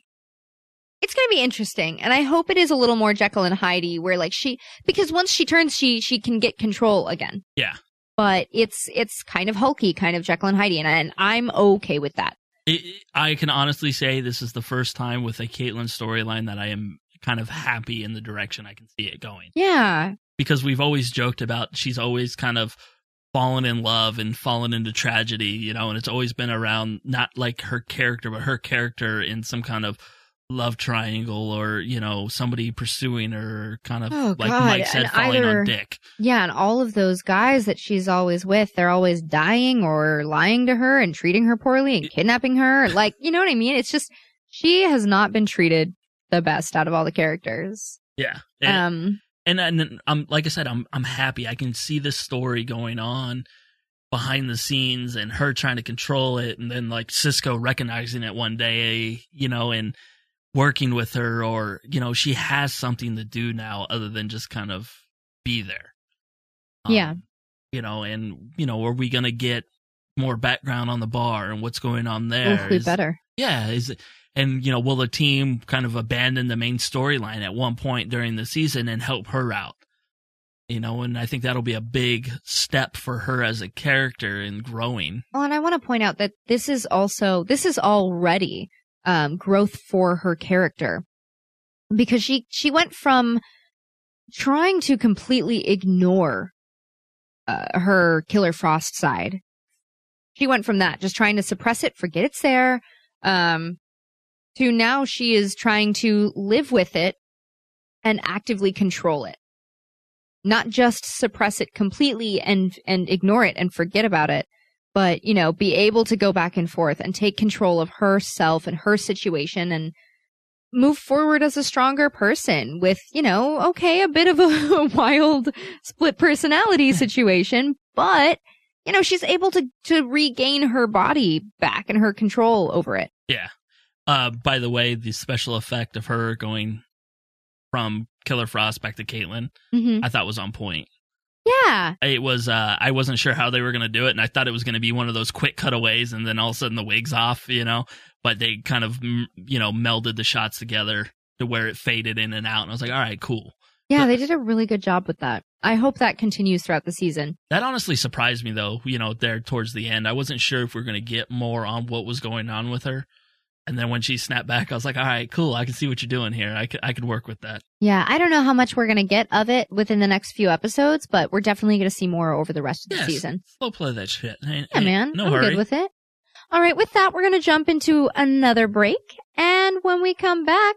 it's gonna be interesting, and I hope it is a little more Jekyll and Hyde-y, where like she, because once she turns, she she can get control again. Yeah. But it's it's kind of hulky, kind of Jekyll and Hyde-y, and, and I'm okay with that. It, I can honestly say this is the first time with a Caitlin storyline that I am kind of happy in the direction I can see it going. Yeah. Because we've always joked about she's always kind of fallen in love and fallen into tragedy, you know, and it's always been around not like her character, but her character in some kind of love triangle or, you know, somebody pursuing her kind of oh, like God. Mike said, and falling either, on dick. Yeah. And all of those guys that she's always with, they're always dying or lying to her and treating her poorly and kidnapping her. Like, you know what I mean? It's just she has not been treated the best out of all the characters. Yeah. Yeah. Um, And and I'm like I said, I'm I'm happy. I can see this story going on behind the scenes, and her trying to control it, and then like Cisco recognizing it one day, you know, and working with her, or you know, she has something to do now other than just kind of be there. Um, yeah, you know, and you know, are we gonna get more background on the bar and what's going on there? Hopefully better. Yeah, is it? And, you know, will the team kind of abandon the main storyline at one point during the season and help her out? You know, and I think that'll be a big step for her as a character in growing. Well, and I want to point out that this is also, this is already um, growth for her character. Because she, she went from trying to completely ignore uh, her Killer Frost side. She went from that, just trying to suppress it, forget it's there. Um, to now she is trying to live with it and actively control it. Not just suppress it completely and, and ignore it and forget about it, but, you know, be able to go back and forth and take control of herself and her situation and move forward as a stronger person with, you know, okay, a bit of a wild split personality situation, but, you know, she's able to, to regain her body back and her control over it. Yeah. Uh, by the way, the special effect of her going from Killer Frost back to Caitlin, mm-hmm. I thought was on point. Yeah. It was, uh, I wasn't sure how they were going to do it, and I thought it was going to be one of those quick cutaways, and then all of a sudden the wig's off, you know, but they kind of, you know, melded the shots together to where it faded in and out, and I was like, all right, cool. Yeah, but they did a really good job with that. I hope that continues throughout the season. That honestly surprised me, though, you know, there towards the end. I wasn't sure if we were going to get more on what was going on with her. And then when she snapped back, I was like, all right, cool. I can see what you're doing here. I could, I could work with that. Yeah. I don't know how much we're going to get of it within the next few episodes, but we're definitely going to see more over the rest of the yes, season. Slow play that shit. Ain't, yeah, ain't, man. No I'm hurry. Good with it. All right. With that, we're going to jump into another break. And when we come back,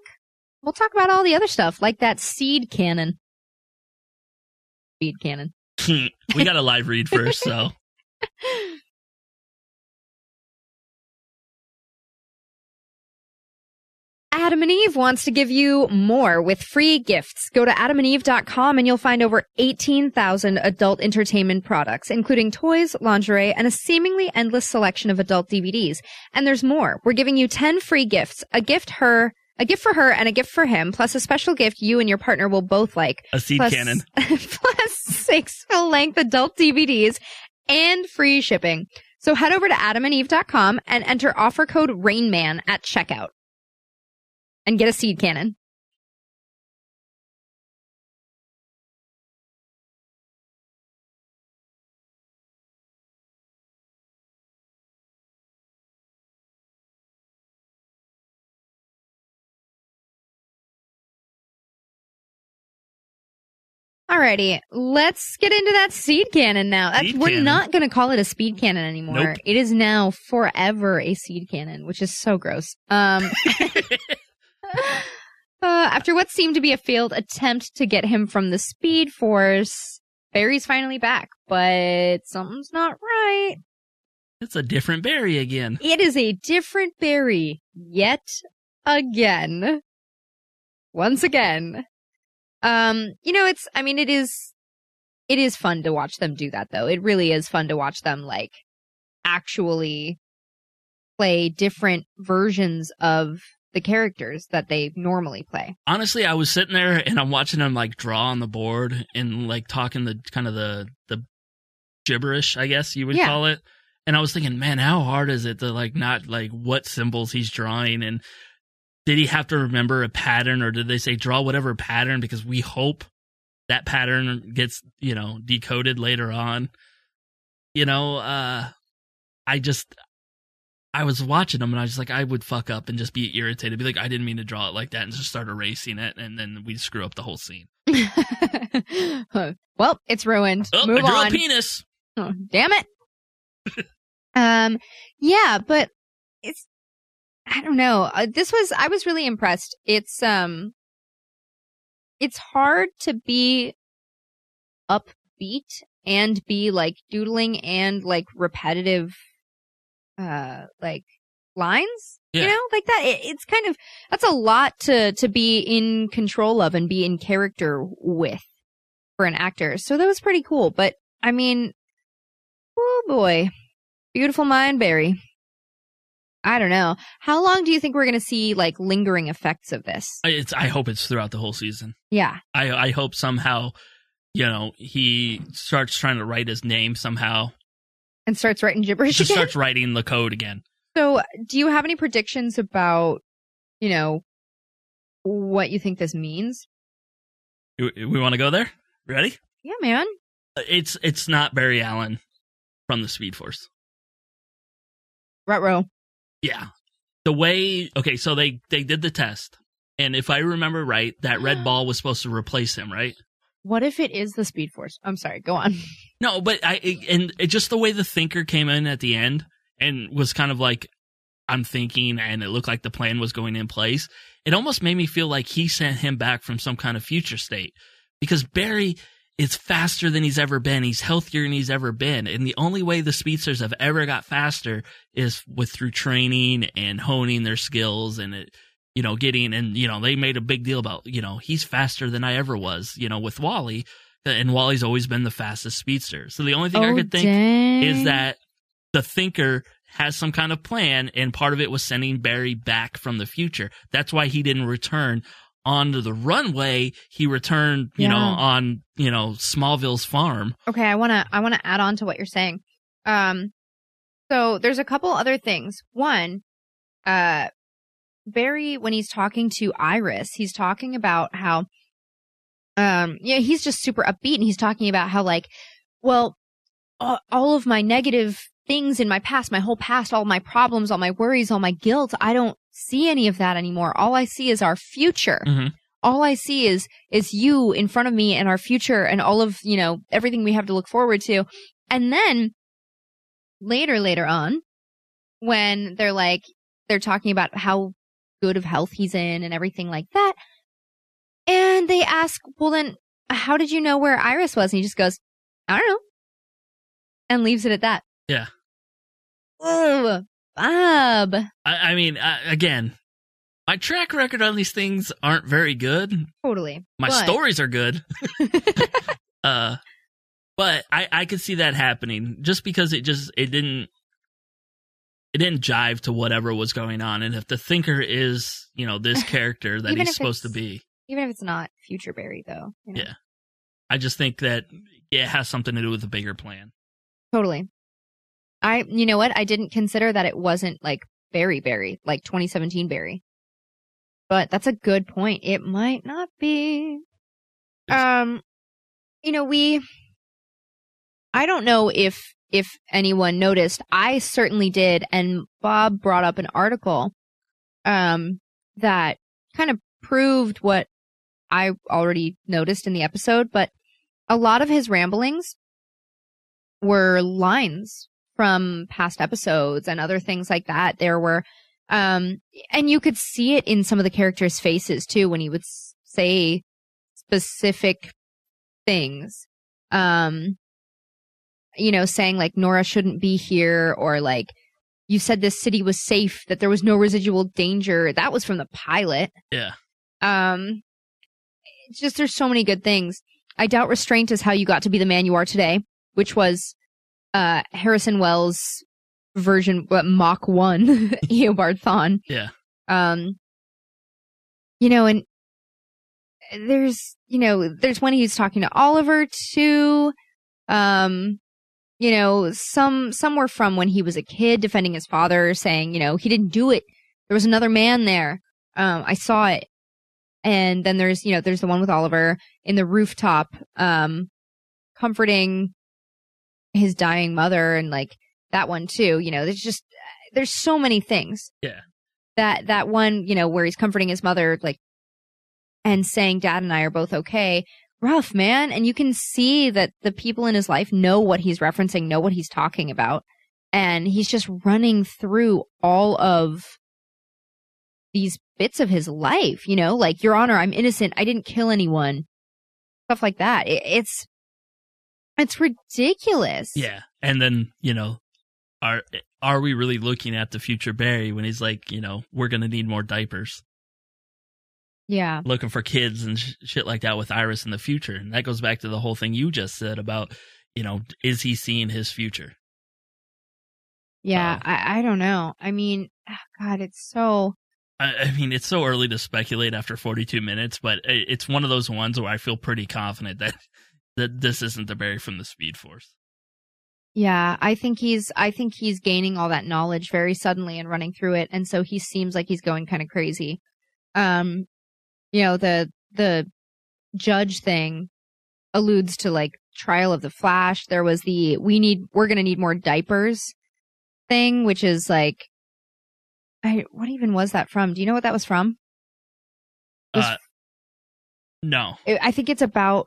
we'll talk about all the other stuff, like that seed cannon. Seed cannon. We got a live read first, so. Adam and Eve wants to give you more with free gifts. Go to adam and eve dot com and you'll find over eighteen thousand adult entertainment products, including toys, lingerie, and a seemingly endless selection of adult D V Ds. And there's more. We're giving you ten free gifts, a gift her, a gift for her and a gift for him, plus a special gift you and your partner will both like. A seed plus, cannon. Plus six full-length adult D V Ds and free shipping. So head over to adam and eve dot com and enter offer code RAINMAN at checkout. And get a seed cannon. Alrighty, let's get into that seed cannon now. That's, seed we're cannon. Not going to call it a speed cannon anymore. Nope. It is now forever a seed cannon, which is so gross. Um... Uh, after what seemed to be a failed attempt to get him from the Speed Force, Barry's finally back, but something's not right. It's a different Barry again. It is a different Barry yet again. Once again. Um, you know, it's, I mean, it is, it is fun to watch them do that, though. It really is fun to watch them, like, actually play different versions of the characters that they normally play. Honestly, I was sitting there and I'm watching them like draw on the board and like talking the kind of the the gibberish, I guess you would yeah. call it. And I was thinking, man, how hard is it to like not like what symbols he's drawing, and did he have to remember a pattern, or did they say draw whatever pattern because we hope that pattern gets, you know, decoded later on. You know, uh I just I was watching them and I was just like, I would fuck up and just be irritated. Be like, I didn't mean to draw it like that, and just start erasing it. And then we'd screw up the whole scene. Well, it's ruined. Oh, Move I drew on. A penis. Oh, damn it. um, yeah, but it's, I don't know. Uh, this was, I was really impressed. It's, um, it's hard to be upbeat and be like doodling and like repetitive Uh, like lines, yeah. you know, like that. It, it's kind of, that's a lot to, to be in control of and be in character with for an actor. So that was pretty cool. But I mean, oh boy, beautiful mind, Barry. I don't know. How long do you think we're going to see like lingering effects of this? It's, I hope it's throughout the whole season. Yeah. I, I hope somehow, you know, he starts trying to write his name somehow. And starts writing gibberish Just again? Starts writing the code again. So do you have any predictions about, you know, what you think this means? We, we want to go there? Ready? Yeah, man. It's it's not Barry Allen from the Speed Force. Ruh-roh. Yeah. The way... Okay, so they, they did the test. And if I remember right, that red ball was supposed to replace him, right? What if it is the Speed Force? I'm sorry, go on. No, but I it, and it just the way the Thinker came in at the end and was kind of like, I'm thinking, and it looked like the plan was going in place. It almost made me feel like he sent him back from some kind of future state, because Barry is faster than he's ever been. He's healthier than he's ever been. And the only way the speedsters have ever got faster is with through training and honing their skills and it. You know, getting and, you know, they made a big deal about, you know, he's faster than I ever was, you know, with Wally. And Wally's always been the fastest speedster. So the only thing oh, I could think dang. is that the Thinker has some kind of plan. And part of it was sending Barry back from the future. That's why he didn't return onto the runway. He returned, you yeah. know, on, you know, Smallville's farm. OK, I want to I want to add on to what you're saying. Um, So there's a couple other things. One, uh. Barry, when he's talking to Iris, he's talking about how, um, yeah, he's just super upbeat, and he's talking about how, like, well, all of my negative things in my past, my whole past, all my problems, all my worries, all my guilt, I don't see any of that anymore. All I see is our future. Mm-hmm. All I see is is you in front of me and our future and all of, you know, everything we have to look forward to. And then later, later on, when they're like, they're talking about how good of health he's in and everything like that. And they ask, well, then how did you know where Iris was? And he just goes, I don't know. And leaves it at that. Yeah. Oh, Bob. I, I mean, I, again, my track record on these things aren't very good. Totally. My but... stories are good. uh, but I, I could see that happening just because it just, it didn't, it didn't jive to whatever was going on. And if the Thinker is, you know, this character that he's supposed to be. Even if it's not future Barry, though. You know? Yeah. I just think that it has something to do with the bigger plan. Totally. I, you know what? I didn't consider that it wasn't like Barry Barry, like twenty seventeen Barry. But that's a good point. It might not be. Um, you know, we, I don't know if, if anyone noticed, I certainly did. And Bob brought up an article, um, that kind of proved what I already noticed in the episode, but a lot of his ramblings were lines from past episodes and other things like that. There were, um, and you could see it in some of the characters' faces too, when he would say specific things, um, you know, saying like Nora shouldn't be here, or like you said this city was safe, that there was no residual danger. That was from the pilot. Yeah. Um, it's just, there's so many good things. I doubt restraint is how you got to be the man you are today, which was uh, Harrison Wells' version, what, Mach one Eobard Thawne. Yeah. Um, you know, and there's, you know, there's when he's talking to Oliver too. Um, you know, some, some were from when he was a kid defending his father, saying, you know, he didn't do it. There was another man there. Um, I saw it. And then there's, you know, there's the one with Oliver in the rooftop, um, comforting his dying mother, and like that one too, you know, there's just, there's so many things. Yeah. That, that one, you know, where he's comforting his mother, like, and saying, Dad and I are both okay. Rough, man. And you can see that the people in his life know what he's referencing, know what he's talking about. And he's just running through all of these bits of his life, you know, like, Your Honor, I'm innocent. I didn't kill anyone. Stuff like that. It, it's, it's ridiculous. Yeah. And then, you know, are, are we really looking at the future Barry when he's like, you know, we're going to need more diapers. Yeah. Looking for kids and sh- shit like that with Iris in the future. And that goes back to the whole thing you just said about, you know, is he seeing his future? Yeah. Um, I, I don't know. I mean, God, it's so. I, I mean, it's so early to speculate after forty-two minutes, but it, it's one of those ones where I feel pretty confident that, that this isn't the Barry from the Speed Force. Yeah. I think he's, I think he's gaining all that knowledge very suddenly and running through it. And so he seems like he's going kind of crazy. Um, You know, the the judge thing alludes to like trial of the Flash. There was the we need we're going to need more diapers thing, which is like, I, what even was that from? Do you know what that was from? It was, uh, no, it, I think it's about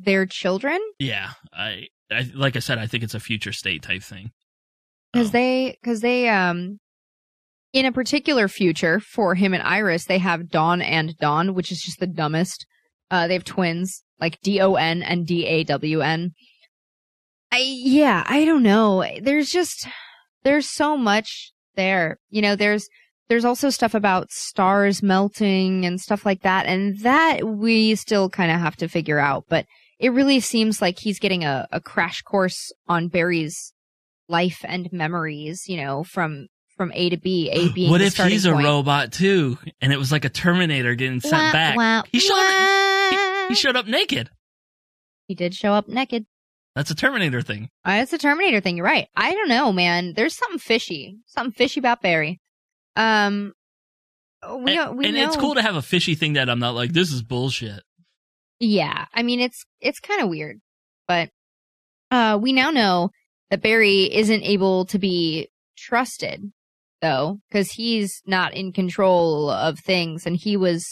their children. Yeah, I, I like I said, I think it's a future state type thing because oh. they because they um. In a particular future for him and Iris, they have Dawn and Dawn, which is just the dumbest. Uh, they have twins, like D O N and D A W N. I, yeah, I don't know. There's just, there's so much there. You know, there's, there's also stuff about stars melting and stuff like that. And that we still kind of have to figure out. But it really seems like he's getting a, a crash course on Barry's life and memories, you know, from... From A to B, A being what the starting point. What if he's a robot too? And it was like a Terminator getting sent wah, back. Wah, he, showed up, he, he showed up naked. He did show up naked. That's a Terminator thing. That's uh, a Terminator thing. You're right. I don't know, man. There's something fishy. Something fishy about Barry. Um, we, and we and know. It's cool to have a fishy thing that I'm not like, this is bullshit. Yeah. I mean, it's it's kind of weird. But uh, we now know that Barry isn't able to be trusted, though, because he's not in control of things, and he was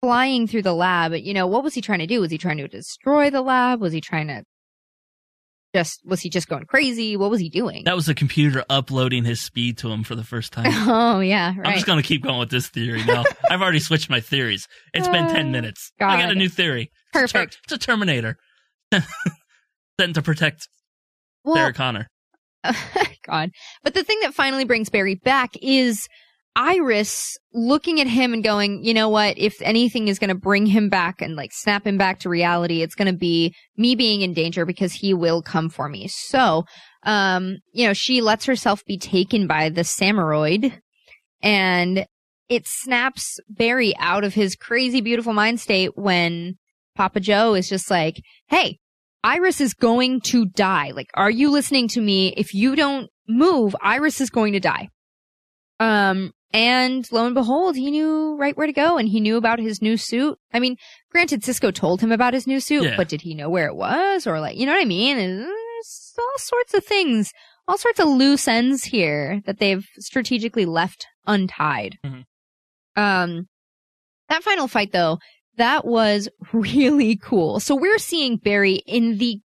flying through the lab. You know, what was he trying to do? Was he trying to destroy the lab? Was he trying to just, was he just going crazy? What was he doing? That was the computer uploading his speed to him for the first time. Oh, yeah, right. I'm just going to keep going with this theory now. I've already switched my theories. It's uh, been ten minutes. God. I got a new theory. Perfect. It's a, ter- it's a Terminator. Sent to protect well, Sarah Connor. God. But the thing that finally brings Barry back is Iris looking at him and going, you know what, if anything is going to bring him back and like snap him back to reality, it's going to be me being in danger because he will come for me. So, um, you know, she lets herself be taken by the Samuroid, and it snaps Barry out of his crazy, beautiful mind state when Papa Joe is just like, hey, Iris is going to die. Like, are you listening to me? If you don't move, Iris is going to die. Um, and lo and behold, he knew right where to go, and he knew about his new suit. I mean, granted, Cisco told him about his new suit, yeah. but did he know where it was? Or, like, you know what I mean? And there's all sorts of things, all sorts of loose ends here that they've strategically left untied. Mm-hmm. Um, that final fight, though, that was really cool. So we're seeing Barry in the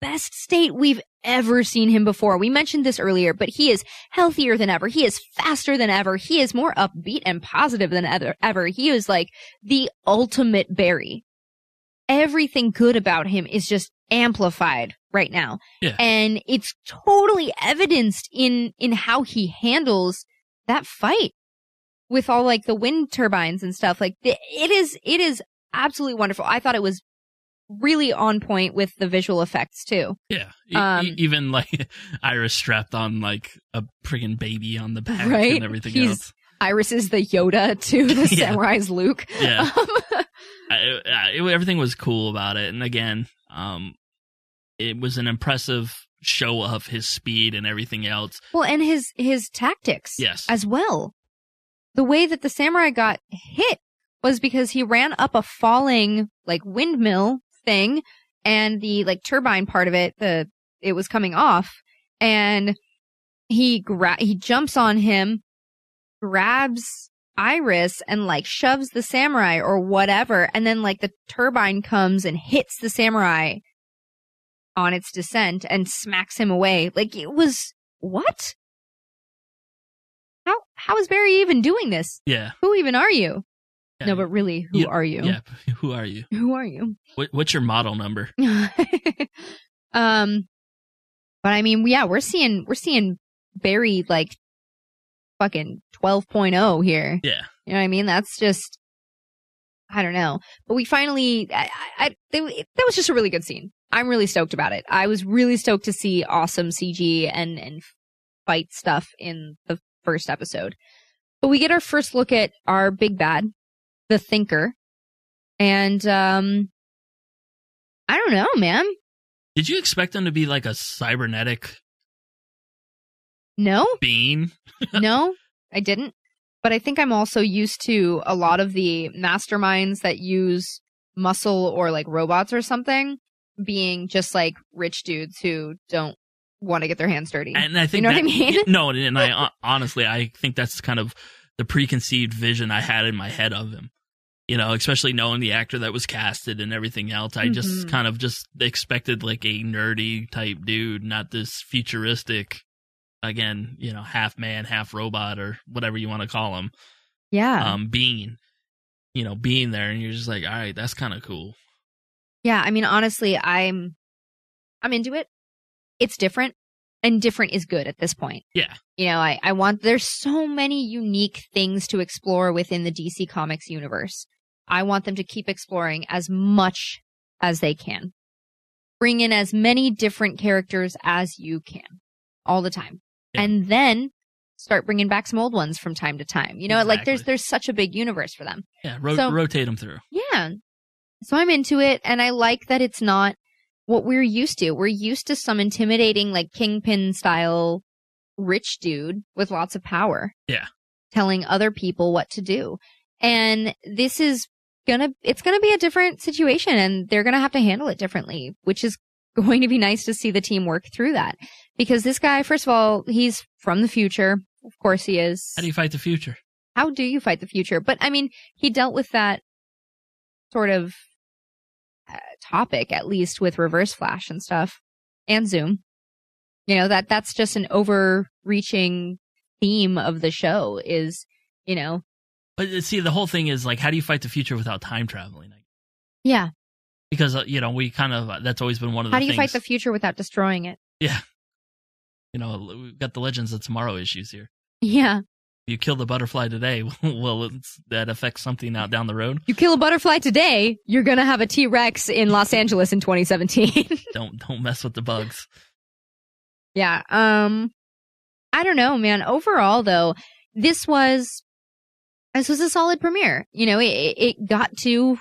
best state we've ever seen him before. We mentioned this earlier, but he is healthier than ever. He is faster than ever. He is more upbeat and positive than ever. ever. He is like the ultimate Barry. Everything good about him is just amplified right now. Yeah. And it's totally evidenced in, in how he handles that fight with all like the wind turbines and stuff. Like it is, it is absolutely wonderful. I thought it was really on point with the visual effects too. Yeah, um, e- even like Iris strapped on like a friggin' baby on the back, right? And everything He's, else. Iris is the Yoda to the yeah. Samurai's Luke. Yeah, um, I, I, it, everything was cool about it. And again, um, it was an impressive show of his speed and everything else. Well, and his his tactics, yes, as well. The way that the samurai got hit was because he ran up a falling like windmill thing, and the like turbine part of it, the it was coming off, and he gra- he jumps on him, grabs Iris, and like shoves the samurai or whatever, and then like the turbine comes and hits the samurai on its descent and smacks him away. Like it was what? How how is Barry even doing this? Yeah, who even are you? Yeah. No, but really, who yeah. are you? Yeah, who are you? Who are you? What, what's your model number? um, but I mean, yeah, we're seeing we're seeing Barry like fucking twelve point oh here. Yeah, you know what I mean? That's just I don't know. But we finally, I, I they, that was just a really good scene. I'm really stoked about it. I was really stoked to see awesome C G and and fight stuff in the first episode. But we get our first look at our big bad, the Thinker, and um I don't know, man. Did you expect him to be like a cybernetic no being? No, I didn't. But I think I'm also used to a lot of the masterminds that use muscle or like robots or something being just like rich dudes who don't want to get their hands dirty. And I think you know that, what I mean? No, and I honestly, I think that's kind of the preconceived vision I had in my head of him. You know, especially knowing the actor that was casted and everything else, I mm-hmm. just kind of just expected like a nerdy type dude, not this futuristic, again, you know, half man, half robot or whatever you want to call him. Yeah. Um, being, you know, being there, and you're just like, all right, that's kind of cool. Yeah. I mean, honestly, I'm, I'm into it. It's different. And different is good at this point. Yeah. You know, I, I want, there's so many unique things to explore within the D C Comics universe. I want them to keep exploring as much as they can. Bring in as many different characters as you can all the time. Yeah. And then start bringing back some old ones from time to time. You know, exactly. Like there's there's such a big universe for them. Yeah, ro- so, rotate them through. Yeah. So I'm into it, and I like that it's not what we're used to. We're used to some intimidating, like kingpin style rich dude with lots of power. Yeah. Telling other people what to do. And this is gonna, it's gonna be a different situation, and they're gonna have to handle it differently, which is going to be nice to see the team work through that. Because this guy, first of all, he's from the future. Of course he is. How do you fight the future? How do you fight the future? But I mean, he dealt with that sort of topic, at least with Reverse Flash and stuff, and Zoom. You know, that that's just an overreaching theme of the show is, you know. But see, the whole thing is like, how do you fight the future without time traveling? Yeah. Because, you know, we kind of, that's always been one of the things. How do you things. fight the future without destroying it? Yeah. You know, we've got the Legends of Tomorrow issues here. Yeah. You kill the butterfly today, well, it's, that affects something out down the road. You kill a butterfly today, you're going to have a T-Rex in Los Angeles in twenty seventeen. don't don't mess with the bugs. Yeah. Um, I don't know, man. Overall, though, this was this was a solid premiere. You know, it, it got to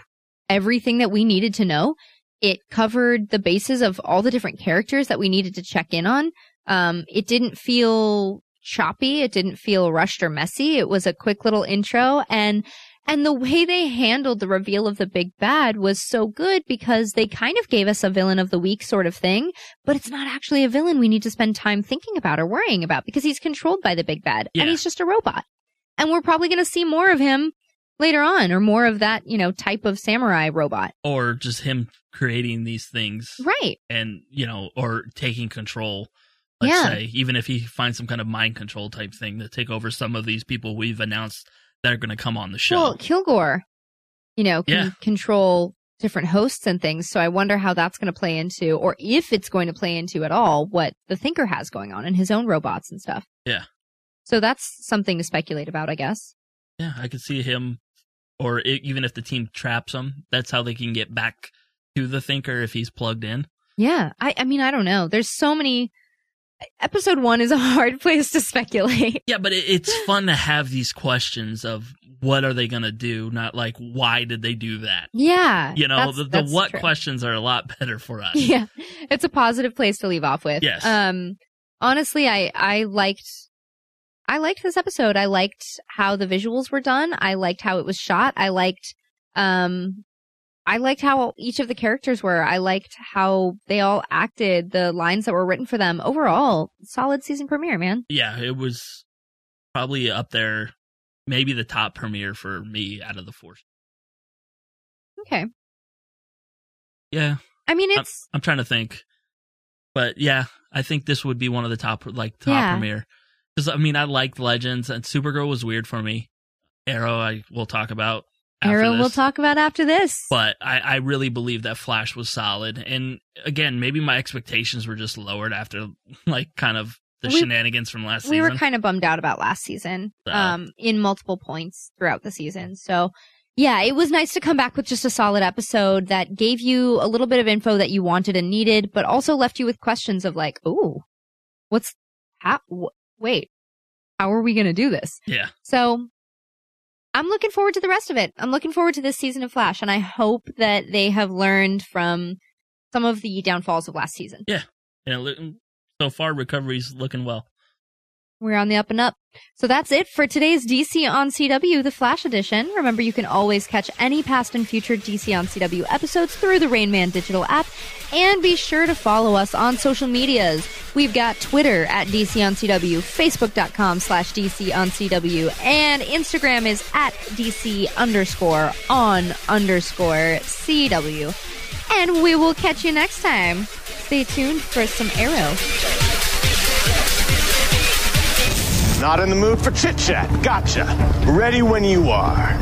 everything that we needed to know. It covered the bases of all the different characters that we needed to check in on. Um, it didn't feel choppy. It didn't feel rushed or messy. It was a quick little intro. And and the way they handled the reveal of the big bad was so good because they kind of gave us a villain of the week sort of thing. But it's not actually a villain we need to spend time thinking about or worrying about because he's controlled by the big bad. Yeah. And he's just a robot. And we're probably going to see more of him later on, or more of that, you know, type of samurai robot. Or just him creating these things. Right. And, you know, or taking control. Let's yeah. say, even if he finds some kind of mind control type thing to take over some of these people we've announced that are going to come on the show. Well, Kilgore, you know, can yeah. control different hosts and things. So I wonder how that's going to play into, or if it's going to play into at all, what the Thinker has going on in his own robots and stuff. Yeah. So that's something to speculate about, I guess. Yeah, I could see him, or it, even if the team traps him, that's how they can get back to the Thinker if he's plugged in. Yeah. I, I mean, I don't know. There's so many. Episode one is a hard place to speculate. Yeah, but it, it's fun to have these questions of what are they going to do, not like, why did they do that? Yeah. You know, that's, the, the that's what true. questions are a lot better for us. Yeah, it's a positive place to leave off with. Yes. Um, honestly, I, I liked I liked this episode. I liked how the visuals were done. I liked how it was shot. I liked um, I liked how each of the characters were. I liked how they all acted, the lines that were written for them. Overall, solid season premiere, man. Yeah, it was probably up there, maybe the top premiere for me out of the four. Okay. Yeah. I mean, it's... I'm, I'm trying to think. But yeah, I think this would be one of the top, like, top yeah. premiere. Because, I mean, I liked Legends, and Supergirl was weird for me. Arrow, I will talk about. Arrow we'll talk about after this. But I, I really believe that Flash was solid. And again, maybe my expectations were just lowered after like kind of the we, shenanigans from last we season. We were kind of bummed out about last season so. um, in multiple points throughout the season. So yeah, it was nice to come back with just a solid episode that gave you a little bit of info that you wanted and needed, but also left you with questions of like, oh, what's, how, wh- wait, how are we going to do this? Yeah. So I'm looking forward to the rest of it. I'm looking forward to this season of Flash, and I hope that they have learned from some of the downfalls of last season. Yeah. And so far, recovery's looking well. We're on the up and up. So that's it for today's D C on C W, the Flash edition. Remember, you can always catch any past and future D C on C W episodes through the Rainman Digital app. And be sure to follow us on social medias. We've got Twitter at D C on C W, Facebook.com slash DC on CW, and Instagram is at DC underscore on underscore CW. And we will catch you next time. Stay tuned for some Arrow. Not in the mood for chit-chat. Gotcha. Ready when you are.